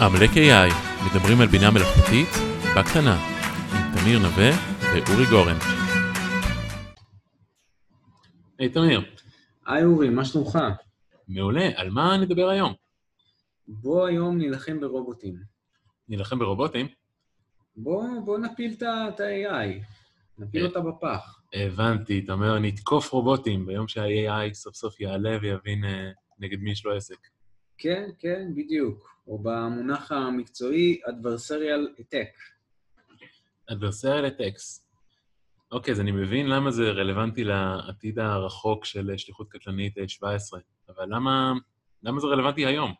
עמלק AI, מדברים על בינה מלאכותית בקטנה, עם תמיר נבא ואורי גורן. היי תמיר. היי אורי, מה שלומך? מעולה, על מה נדבר היום? בוא היום נלחם ברובוטים. נלחם ברובוטים? בוא נפיל את ה-AI, נפיל אותה בפח. הבנתי, תמיר, נתקוף רובוטים ביום שה-AI סוף סוף יעלה ויבין נגד מי יש לו עסק. כן, כן, בדיוק. או במונח המקצועי, Adversarial Attack. Adversarial Attacks. אוקיי, אז אני מבין למה זה רלוונטי לעתיד הרחוק של שליחות קטלנית 17, אבל למה זה רלוונטי היום?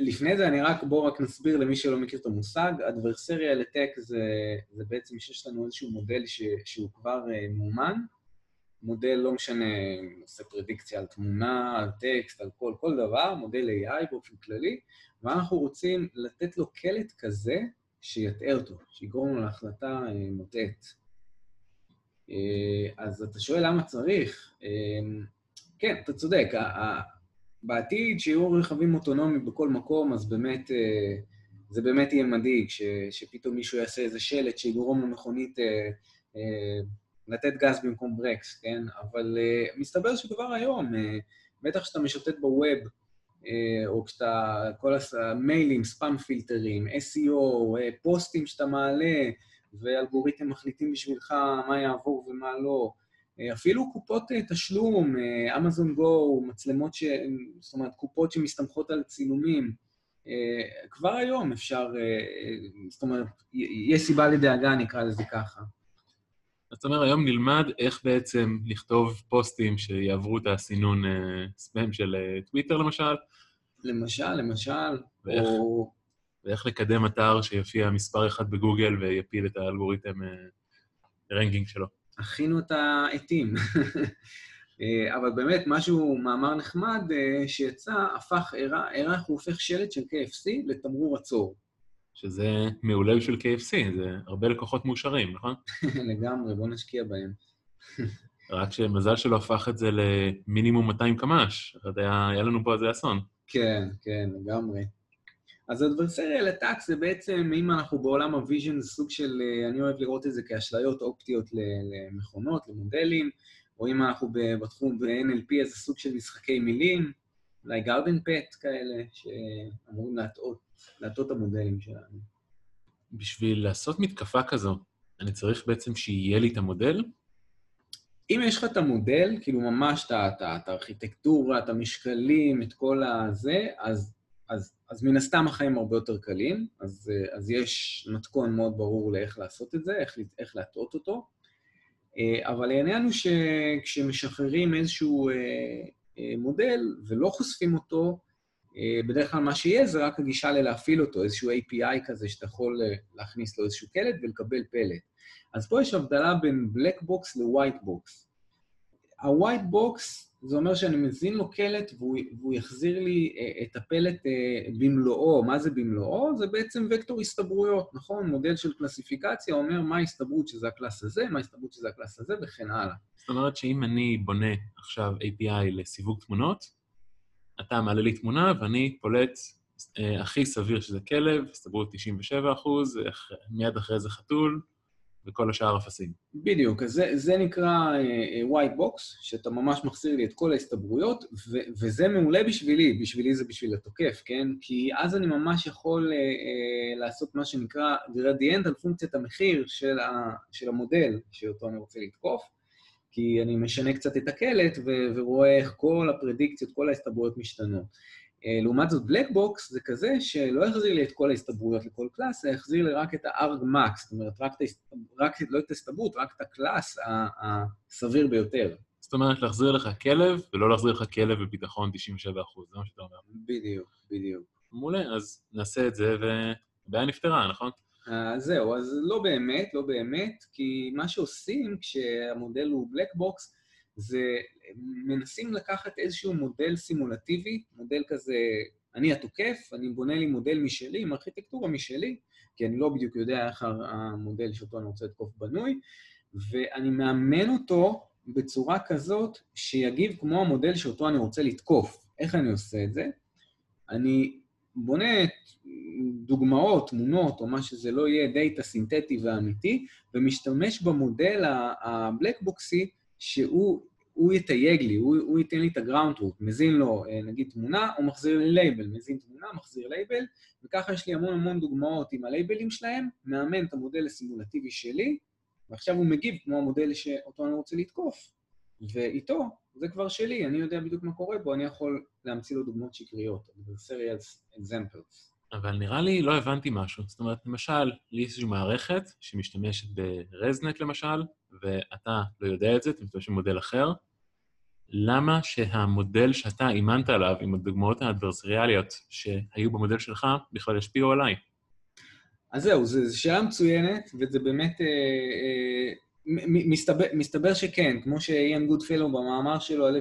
לפני זה אני רק נסביר למי שלא מכיר את המושג. Adversarial Attack זה בעצם שיש לנו איזשהו מודל שהוא כבר מאומן, מודל לא משנה, עושה פרדיקציה על תמונה, על טקסט, על כל דבר, מודל AI באופן כללי, ואנחנו רוצים לתת לו קלט כזה שיתאר אותו, שיגרום לו להחלטה מוטעת. אז אתה שואל למה צריך? כן, אתה צודק, בעתיד שיהיו רכבים אוטונומיים בכל מקום, אז באמת, זה באמת יהיה מדהיג, שפתאום מישהו יעשה איזה שלט שיגרום למכונית לתת גז במקום ברקס, כן? אבל מסתבר שכבר היום, בטח כשאתה משוטט בווב, או כשאתה כל המיילים, ספאם פילטרים, SEO, פוסטים שאתה מעלה, ואלגוריתם מחליטים בשבילך מה יעבור ומה לא, אפילו קופות תשלום, Amazon Go, מצלמות זאת אומרת, קופות שמסתמכות על צילומים, כבר היום אפשר, זאת אומרת, יש סיבה לדאגה, נקרא לזה ככה. זאת אומרת, היום נלמד איך בעצם לכתוב פוסטים שיעברו את הסינון ספאם של טוויטר למשל. למשל. ואיך לקדם אתר שיפיע מספר אחד בגוגל ויפיל את האלגוריתם רנקינג שלו. הכינו את העתים. אבל באמת, משהו מאמר נחמד שיצא, איך הוא הופך שלט של KFC לתמרור עצור. שזה מעולה של KFC, זה הרבה לקוחות מאושרים, נכון? לגמרי, בוא נשקיע בהם. רק שמזל שלא הפך את זה למינימום 200 קמ"ש, היה לנו פה איזה אסון. כן, לגמרי. אז Adversarial Attack זה בעצם, אם אנחנו בעולם הוויז'ן, זה סוג של, אני אוהב לראות את זה כאשליות אופטיות למכונות, למודלים, או אם אנחנו בתחום ב-NLP, אז זה סוג של משחקי מילים, אולי גרדן פט כאלה, שאמורים להטות המודלים שלנו. בשביל לעשות מתקפה כזו, אני צריך בעצם שיהיה לי את המודל? אם יש לך את המודל, כאילו ממש את הארכיטקטורה, את המשקלים, את כל הזה, אז מן הסתם החיים הרבה יותר קלים, אז יש מתכון מאוד ברור לאיך לעשות את זה, איך להטות אותו, אבל העניין הוא שכשמשחררים איזשהו מודל ולא חושפים אותו, בדרך כלל מה שיהיה זה רק הגישה ללהפעיל אותו, איזשהו API כזה שאתה יכול להכניס לו איזשהו קלט ולקבל פלט. אז פה יש הבדלה בין black box ל-white box. ה-white box זה אומר שאני מזין לו קלט והוא יחזיר לי את הפלט במלואו. מה זה במלואו? זה בעצם וקטור הסתברויות, נכון? מודל של קלסיפיקציה אומר מה ההסתברות שזה הקלאס הזה, מה ההסתברות שזה הקלאס הזה וכן הלאה. זאת אומרת שאם אני בונה עכשיו API לסיווג תמונות, אתה מעלה לי תמונה ואני פולט הכי סביר שזה כלב, הסתברות 97%, מיד אחרי זה חתול, וכל השאר אפסים. בדיוק, אז זה נקרא white box, שאתה ממש מחזיר לי את כל ההסתברויות, וזה מעולה בשבילי, בשבילי זה בשביל התוקף, כן? כי אז אני ממש יכול לעשות מה שנקרא גרדיאנט על פונקציית המחיר של המודל שאותו אני רוצה לתקוף, כי אני משנה קצת את הקלט ורואה איך כל הפרדיקציות, כל ההסתברויות משתנות. לעומת זאת, בלק בוקס זה כזה שלא יחזיר לי את כל ההסתברויות לכל קלאס, יחזיר לי רק את ה-arg-max, זאת אומרת, לא את ההסתברות, רק את הקלאס הסביר ביותר. זאת אומרת, להחזיר לך כלב ולא להחזיר לך כלב בביטחון 97%, זה מה שאתה אומר. בדיוק. מעולה, אז נעשה את זה ובעיה נפתרה, נכון? זהו, אז לא באמת, כי מה שעושים כשהמודל הוא black box, זה מנסים לקחת איזשהו מודל סימולטיבי, מודל כזה, אני התוקף, אני בונה לי מודל משלי, עם ארכיטקטורה משלי, כי אני לא בדיוק יודע איך המודל שאותו אני רוצה לתקוף בנוי, ואני מאמן אותו בצורה כזאת שיגיב כמו המודל שאותו אני רוצה לתקוף. איך אני עושה את זה? אני בונה דוגמאות, תמונות, או מה שזה לא יהיה, דאטה סינתטי ואמיתי, ומשתמש במודל הבלקבוקסי שהוא יתייג לי, הוא ייתן לי את הגראונד רוט, מזין לו נגיד תמונה, הוא מחזיר לי לייבל, מזין תמונה, מחזיר לייבל, וככה יש לי המון המון דוגמאות עם הלייבלים שלהם, מאמן את המודל הסימולטיבי שלי, ועכשיו הוא מגיב כמו המודל שאותו אני רוצה לתקוף, ואיתו, זה כבר שלי, אני יודע בדיוק מה קורה בו, אני יכול להמציא לו דוגמאות שקריות, serious examples. אבל נראה לי לא הבנתי משהו, זאת אומרת, למשל, לי יש איזושהי מערכת שמשתמשת ברזנט למשל, ואתה לא יודע את זה, אתה משתמש במודל אחר, למה שהמודל שאתה אימנת עליו עם הדוגמאות האדברסריאליות שהיו במודל שלך בכלל ישפיעו עליי? אז זהו, זו שאלה מצוינת, וזה באמת... מסתבר שכן, כמו שאיין גודפלו במאמר שלו על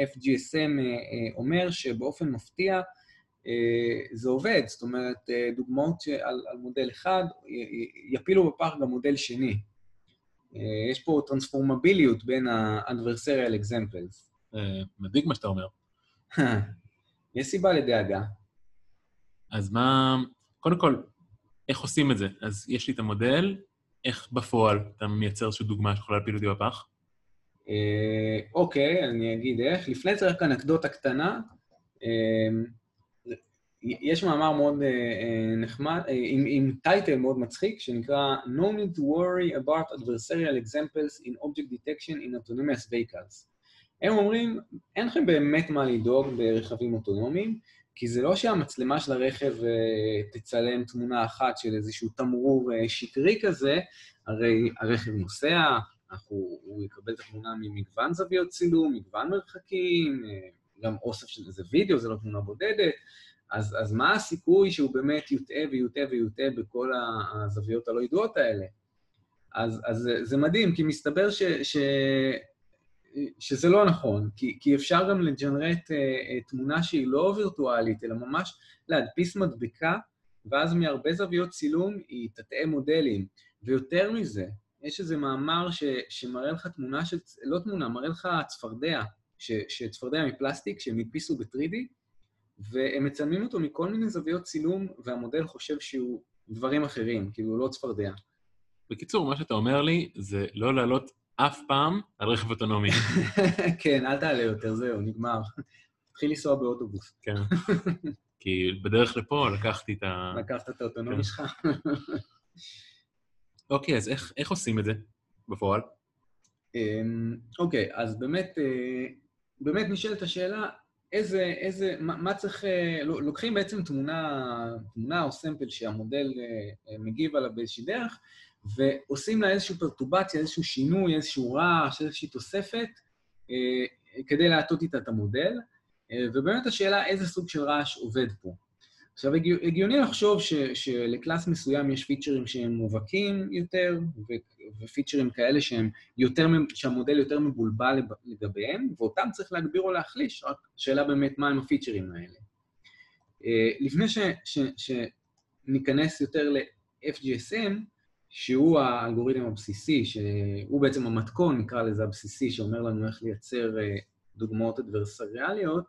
FGSM אומר שבאופן מפתיע זה עובד, זאת אומרת דוגמאות על מודל אחד יפילו בפח גם מודל שני. יש פה טרנספורמביליות בין האדברסריאל אקזמפלס. מדהים מה שאתה אומר. יש סיבה לדאגה. אז מה, קודם כל, איך עושים את זה? אז יש לי את המודל, איך בפועל אתה מייצר איזושהי דוגמה שיכולה להפיל אותי בפח? אוקיי, אני אגיד איך. לפני זה רק אנקדוטה קטנה. יש מאמר מאוד נחמד, עם טייטל מאוד מצחיק, שנקרא No need to worry about adversarial examples in object detection in autonomous vehicles. הם אומרים, אין לכם באמת מה לדאוג ברכבים אוטונומיים, כי זה לא שהמצלמה של הרכב תצלם תמונה אחת של איזשהו תמרור שקרי כזה, הרי הרכב נוסע, הוא יקבל את התמונה ממגוון זוויות צילום, מגוון מרחקים, גם אוסף של איזה וידאו, זה לא תמונה בודדת, אז מה הסיכוי שהוא באמת יוטעה ויוטעה ויוטעה בכל הזוויות הלא ידועות האלה? אז זה מדהים, כי מסתבר שזה לא נכון, כי אפשר גם לג'נרט תמונה שהיא לא וירטואלית, אלא ממש להדפיס מדבקה, ואז מהרבה זוויות צילום היא תטעה מודלים. ויותר מזה, יש איזה מאמר שמראה לך תמונה, לא תמונה, מראה לך צפרדע, שצפרדע מפלסטיק, שהם הדפיסו ב-3D, והם מצלמים אותו מכל מיני זוויות צילום, והמודל חושב שהוא דברים אחרים, כאילו לא צפרדע. בקיצור, מה שאתה אומר לי, זה לא לעלות אף פעם על רכב אוטונומי. כן, אל תעלה יותר, זהו, נגמר. תתחיל לנסוע באוטובוס. כן, כי בדרך לפה לקחתי את ה... לקחת את האוטונומי שלך. אוקיי, אז איך עושים את זה בפועל? אוקיי, אז באמת נשאלת השאלה, מה צריך... לוקחים בעצם תמונה או סמפל שהמודל מגיב עליו באיזושהי דרך, ועושים לה איזושהי פרטובציה, איזשהו שינוי, איזשהו רעש, איזושהי תוספת, כדי להטות איתה את המודל, ובאמת השאלה איזה סוג של רעש עובד פה. עכשיו, הגיוני לחשוב שלקלאס מסוים יש פיצ'רים שהם מובהקים יותר, ופיצ'רים כאלה שהמודל יותר מבולבל לגביהם, ואותם צריך להגביר או להחליש, רק שאלה באמת מה הם הפיצ'רים האלה. לפני שניכנס יותר ל-FGSM, שהוא האלגוריתם הבסיסי, שהוא בעצם המתכון, נקרא לזה הבסיסי, שאומר לנו איך לייצר דוגמאות אדברסריאליות,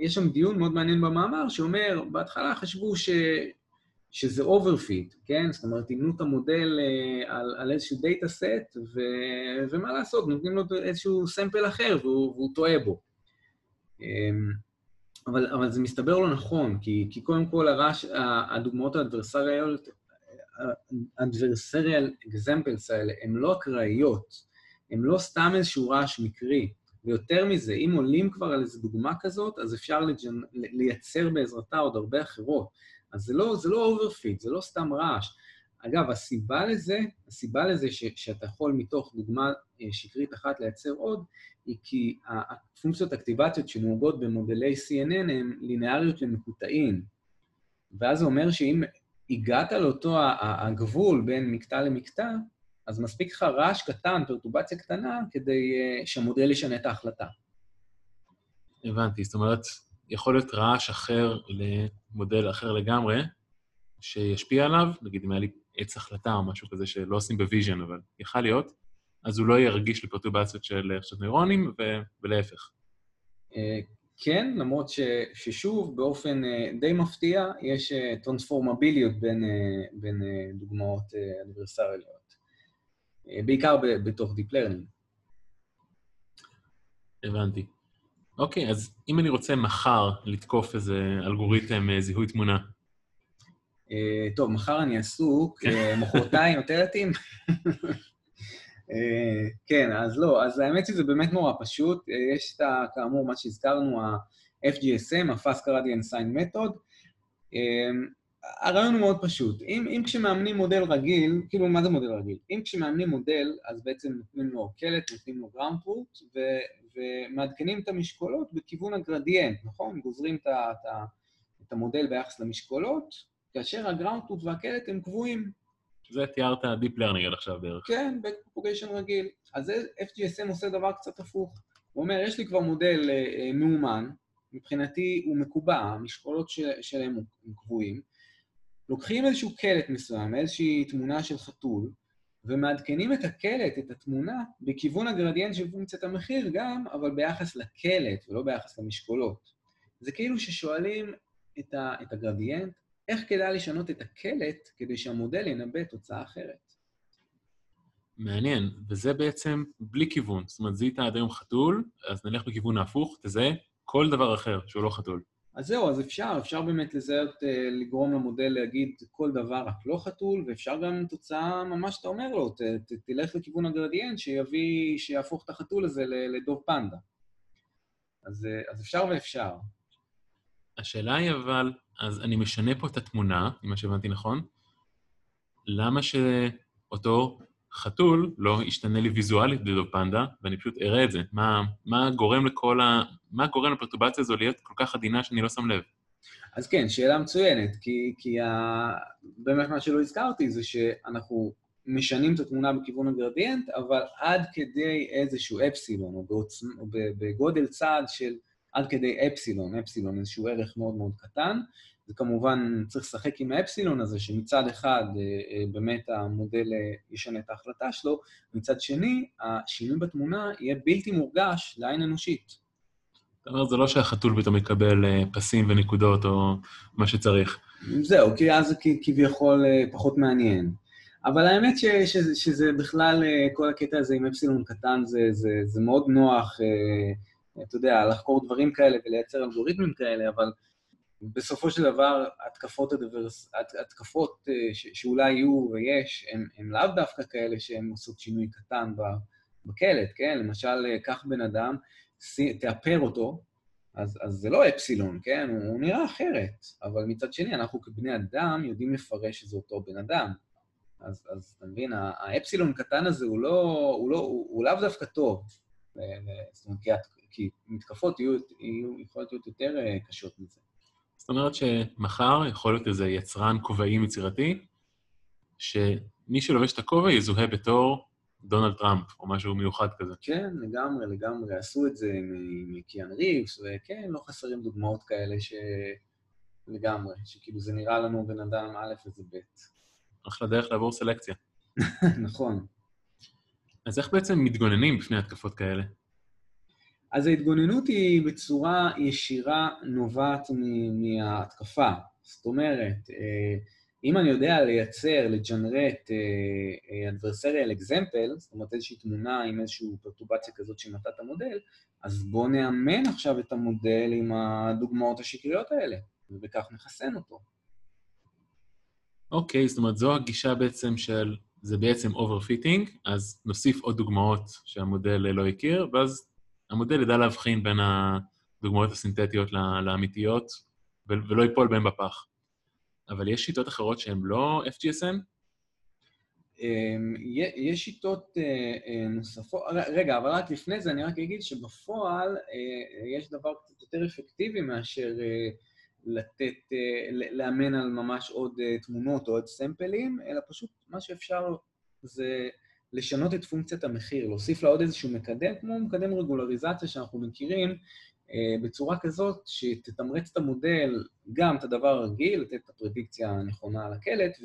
יש שם דיון מאוד מעניין במאמר, שאומר, בהתחלה חשבו שזה overfit, כן? זאת אומרת, תמנו את המודל על איזשהו דאטה סט, ומה לעשות, נותנים לו איזשהו סמפל אחר, והוא טועה בו. אבל זה מסתבר לא נכון, כי קודם כל הדוגמאות האדברסריאליות, adversarial examples האלה, הן לא אקראיות, הן לא סתם איזשהו רעש מקרי, ויותר מזה, אם עולים כבר על איזו דוגמה כזאת, אז אפשר לייצר בעזרתה עוד הרבה אחרות. אז זה לא overfit, זה לא סתם רעש. אגב, הסיבה לזה שאתה יכול מתוך דוגמה שקרית אחת לייצר עוד, היא כי הפונקציות האקטיבציות שנהוגות במודלי CNN הן לינאריות למקוטעים. ואז זה אומר שאם... הגעת על אותו הגבול בין מקטע למקטע, אז מספיק לך רעש קטן, פרטובציה קטנה, כדי שהמודל ישנה את ההחלטה. הבנתי, זאת אומרת, יכול להיות רעש אחר למודל אחר לגמרי, שישפיע עליו, נגיד אם היה לי עץ החלטה או משהו כזה שלא עושים בוויז'ן, אבל יכל להיות, אז הוא לא ירגיש לפרטובציות של חשת נוירונים ולהפך. כן, למרות ששוב, באופן די מפתיע, יש טרנספורמביליות בין דוגמאות אדברסריאליות. בעיקר בתוך דיפ לרנינג. הבנתי. אוקיי, אז אם אני רוצה מחר לתקוף איזה אלגוריתם זיהוי תמונה. טוב, מחר אני עסוק, מחרתיים, יותר עתים. כן, אז לא, אז האמת שזה באמת נורא פשוט, יש את כאמור מה שהזכרנו, ה-FGSM, ה-Fast Gradient Sign Method, הרעיון הוא מאוד פשוט, אם כשמאמנים מודל רגיל, כאילו מה זה מודל רגיל? אם כשמאמנים מודל, אז בעצם נותנים לו קלט, נותנים לו ground truth, ומעדכנים את המשקולות בכיוון הגרדיאנט, נכון? גוזרים את המודל ביחס למשקולות, כאשר ה-ground truth והקלט הם קבועים. זה תיארת דיפ לרנינג עד עכשיו בערך. כן, בפרוגרשן רגיל. אז FGSM עושה דבר קצת הפוך. הוא אומר, יש לי כבר מודל מאומן, מבחינתי הוא מקובע, המשקולות שלהם קבועים, לוקחים איזשהו קלט מסוים, איזושהי תמונה של חתול, ומעדכנים את הקלט, את התמונה, בכיוון הגרדיאנט של פונקציית המחיר גם, אבל ביחס לקלט ולא ביחס למשקולות. זה כאילו ששואלים את הגרדיאנט, איך כדאי לשנות את הקלט כדי שהמודל ינבא תוצאה אחרת? מעניין, וזה בעצם בלי כיוון. זאת אומרת, זיהית עד היום חתול, אז נלך בכיוון ההפוך, תזהה כל דבר אחר שהוא לא חתול. אז זהו, אז אפשר באמת לזהות, לגרום למודל להגיד כל דבר רק לא חתול, ואפשר גם תוצאה ממש שאתה אומר לו, תלך לכיוון הגרדיאנט שיהפוך את החתול הזה לדוב פנדה. אז אפשר ואפשר. השאלה היא אבל, אז אני משנה פה את התמונה, אם מה שהבנתי נכון, למה שאותו חתול לא ישתנה לי ויזואלית בדוב פנדה, ואני פשוט אראה את זה. מה גורם לכל מה גורם לפרטובציה הזו להיות כל כך עדינה שאני לא שם לב? אז כן, שאלה מצוינת, כי באמת מה שלא הזכרתי זה שאנחנו משנים את התמונה בכיוון הגרדיאנט, אבל עד כדי איזשהו אפסילון, או בגודל צעד של עד כדי אפסילון, אפסילון איזשהו ערך מאוד מאוד קטן, זה כמובן צריך לשחק עם האפסילון הזה, שמצד אחד באמת המודל ישנה את ההחלטה שלו, מצד שני, השינוי בתמונה יהיה בלתי מורגש לעין אנושית. זאת אומרת, זה לא שהחתול פתאום יקבל פסים ונקודות או מה שצריך. זהו, כי אז זה כביכול פחות מעניין. אבל האמת שזה בכלל, כל הקטע הזה עם אפסילון קטן, זה מאוד נוח, אתה יודע, לחקור דברים כאלה ולייצר אלגוריתמים כאלה, אבל בסופו של דבר, התקפות שאולי יהיו ויש, הם לאו דווקא כאלה שהם עושות שינוי קטן בקלט, כן? למשל, קח בן אדם, תאפר אותו, אז זה לא אפסילון, כן? הוא נראה אחרת, אבל מצד שני, אנחנו כבני אדם יודעים לפרש שזה אותו בן אדם. אז תבין, האפסילון קטן הזה הוא לאו דווקא טוב, זאת אומרת, כי מתקפות יכולות להיות יותר קשות מזה. זאת אומרת שמחר יכול להיות איזה יצרן כובעים יצירתי, שמי שלובש את הכובע יזוהה בתור דונלד טראמפ, או משהו מיוחד כזה. כן, לגמרי, לגמרי. עשו את זה מקיאן ריבס, וכן, לא חסרים דוגמאות כאלה לגמרי, שכאילו זה נראה לנו בן אדם א' וזה ב'. אחלה דרך לעבור סלקציה. נכון. אז איך בעצם מתגוננים בפני התקפות כאלה? אז ההתגוננות היא בצורה ישירה נובעת מההתקפה. זאת אומרת, אם אני יודע לייצר, לג'נרט adversarial example, זאת אומרת איזושהי תמונה עם איזושהי פרטובציה כזאת שמתת המודל, אז בואו נאמן עכשיו את המודל עם הדוגמאות השקריות האלה, ובכך נחסן אותו. אוקיי, זאת אומרת, זו הגישה בעצם של, זה בעצם overfitting, אז נוסיף עוד דוגמאות שהמודל לא הכיר, ואז המודל ידע להבחין בין הדוגמאות הסינתטיות לאמיתיות, ולא ייפול בהן בפח. אבל יש שיטות אחרות שהן לא FGSM? יש שיטות נוספות. רגע, אבל רק לפני זה אני רק אגיד שבפועל יש דבר קצת יותר אפקטיבי מאשר לאמן על ממש עוד תמונות או עוד סמפלים, אלא פשוט מה שאפשר זה לשנות את פונקציית המחיר, להוסיף לה עוד איזשהו מקדם, כמו מקדם רגולריזציה שאנחנו מכירים, בצורה כזאת שתתמרץ את המודל, גם את הדבר הרגיל, לתת את הפרדיקציה הנכונה על הקלט,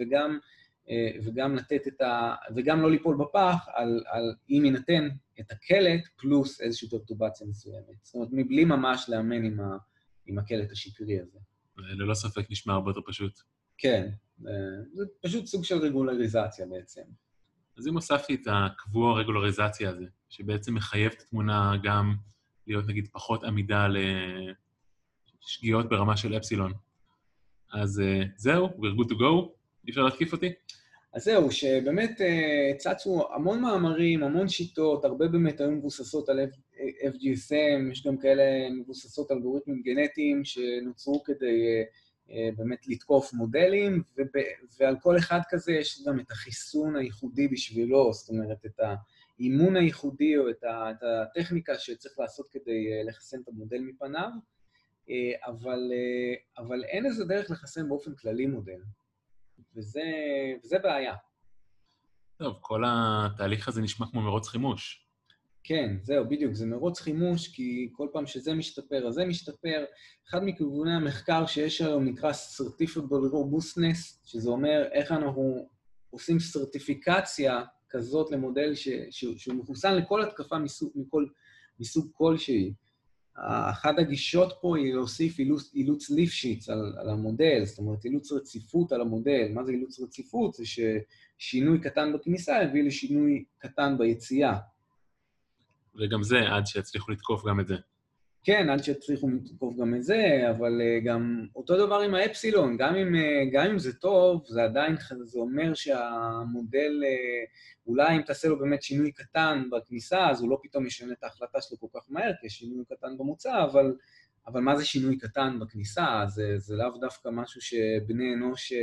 וגם לא ליפול בפח על אם ינתן את הקלט פלוס איזושהי טרטובציה מסוימת. זאת אומרת, מבלי ממש לאמן עם הקלט השקרי הזה. ללא ספק נשמע הרבה יותר פשוט. כן, זה פשוט סוג של רגולריזציה בעצם. אז אם הוספתי את הקבוע הרגולריזציה הזה, שבעצם מחייב את התמונה גם להיות נגיד פחות עמידה לשגיאות ברמה של אפסילון. אז זהו, we're good to go, אי אפשר להתקיף אותי. אז זהו, שבאמת צצו המון מאמרים, המון שיטות, הרבה באמת היו מבוססות על FGSM, יש גם כאלה מבוססות אלגוריתמים גנטיים שנוצרו כדי באמת לתקוף מודלים, ועל כל אחד כזה יש גם את החיסון הייחודי בשבילו, זאת אומרת את האימון הייחודי או את הטכניקה שצריך לעשות כדי לחסן את המודל מפניו, אבל אין איזה דרך לחסן באופן כללי מודל. וזה בעיה. טוב, כל התהליך הזה נשמע כמו מרוץ חימוש. כן, זהו, בדיוק, זה מרוץ חימוש, כי כל פעם שזה משתפר, אז זה משתפר. אחד מכיווני המחקר שיש היום נקרא Certificate Robustness, שזה אומר איך אנחנו עושים סרטיפיקציה כזאת למודל שהוא מחוסן לכל התקפה מסוג כלשהי. אחת הגישות פה היא להוסיף אילוץ ליפשיץ על המודל, זאת אומרת, אילוץ רציפות על המודל. מה זה אילוץ רציפות? זה ששינוי קטן בכניסה הביא לשינוי קטן ביציאה. וגם זה, עד שיצליחו לתקוף גם את זה. כן, עד שיצליחו לתקוף גם את זה, אבל גם אותו דבר עם האפסילון, גם אם זה טוב, זה עדיין זה אומר שהמודל, אולי אם תעשה לו באמת שינוי קטן בכניסה, אז הוא לא פתאום ישנה את ההחלטה שלו כל כך מהר, כי שינוי קטן במוצא, אבל מה זה שינוי קטן בכניסה? זה לאו דווקא משהו שבני אנוש,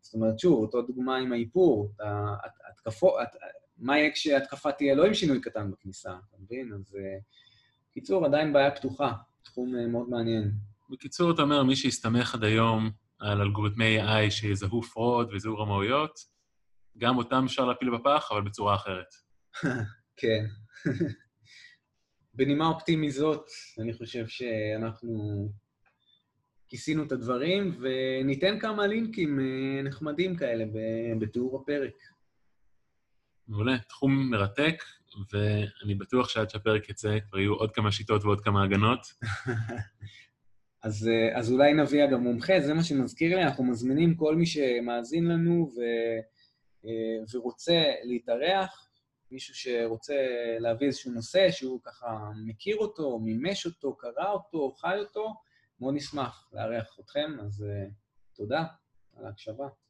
זאת אומרת שוב, אותו דוגמה עם האיפור, מה יהיה כשהתקפה תהיה לא עם שינוי קטן בכניסה, אתה מבין? אז קיצור, עדיין בעיה פתוחה, תחום מאוד מעניין. בקיצור, אתה אומר, מי שהסתמך עד היום על אלגוריתמי AI שיזהו פרוד ויזהו רמאויות, גם אותם אפשר להפיל בפח, אבל בצורה אחרת. כן. בנימה אופטימית זאת, אני חושב שאנחנו כיסינו את הדברים, וניתן כמה לינקים נחמדים כאלה בתיאור הפרק. מעולה, תחום מרתק, ואני בטוח שעד שהפרק יצא כבר יהיו עוד כמה שיטות ועוד כמה הגנות. אז אולי נביא גם מומחה, זה מה שמזכיר לי, אנחנו מזמינים כל מי שמאזין לנו ורוצה להתארח, מישהו שרוצה להביא איזשהו נושא שהוא ככה מכיר אותו, מימש אותו, קרא אותו, חי אותו, מאוד נשמח לארח אתכם, אז תודה על ההקשבה.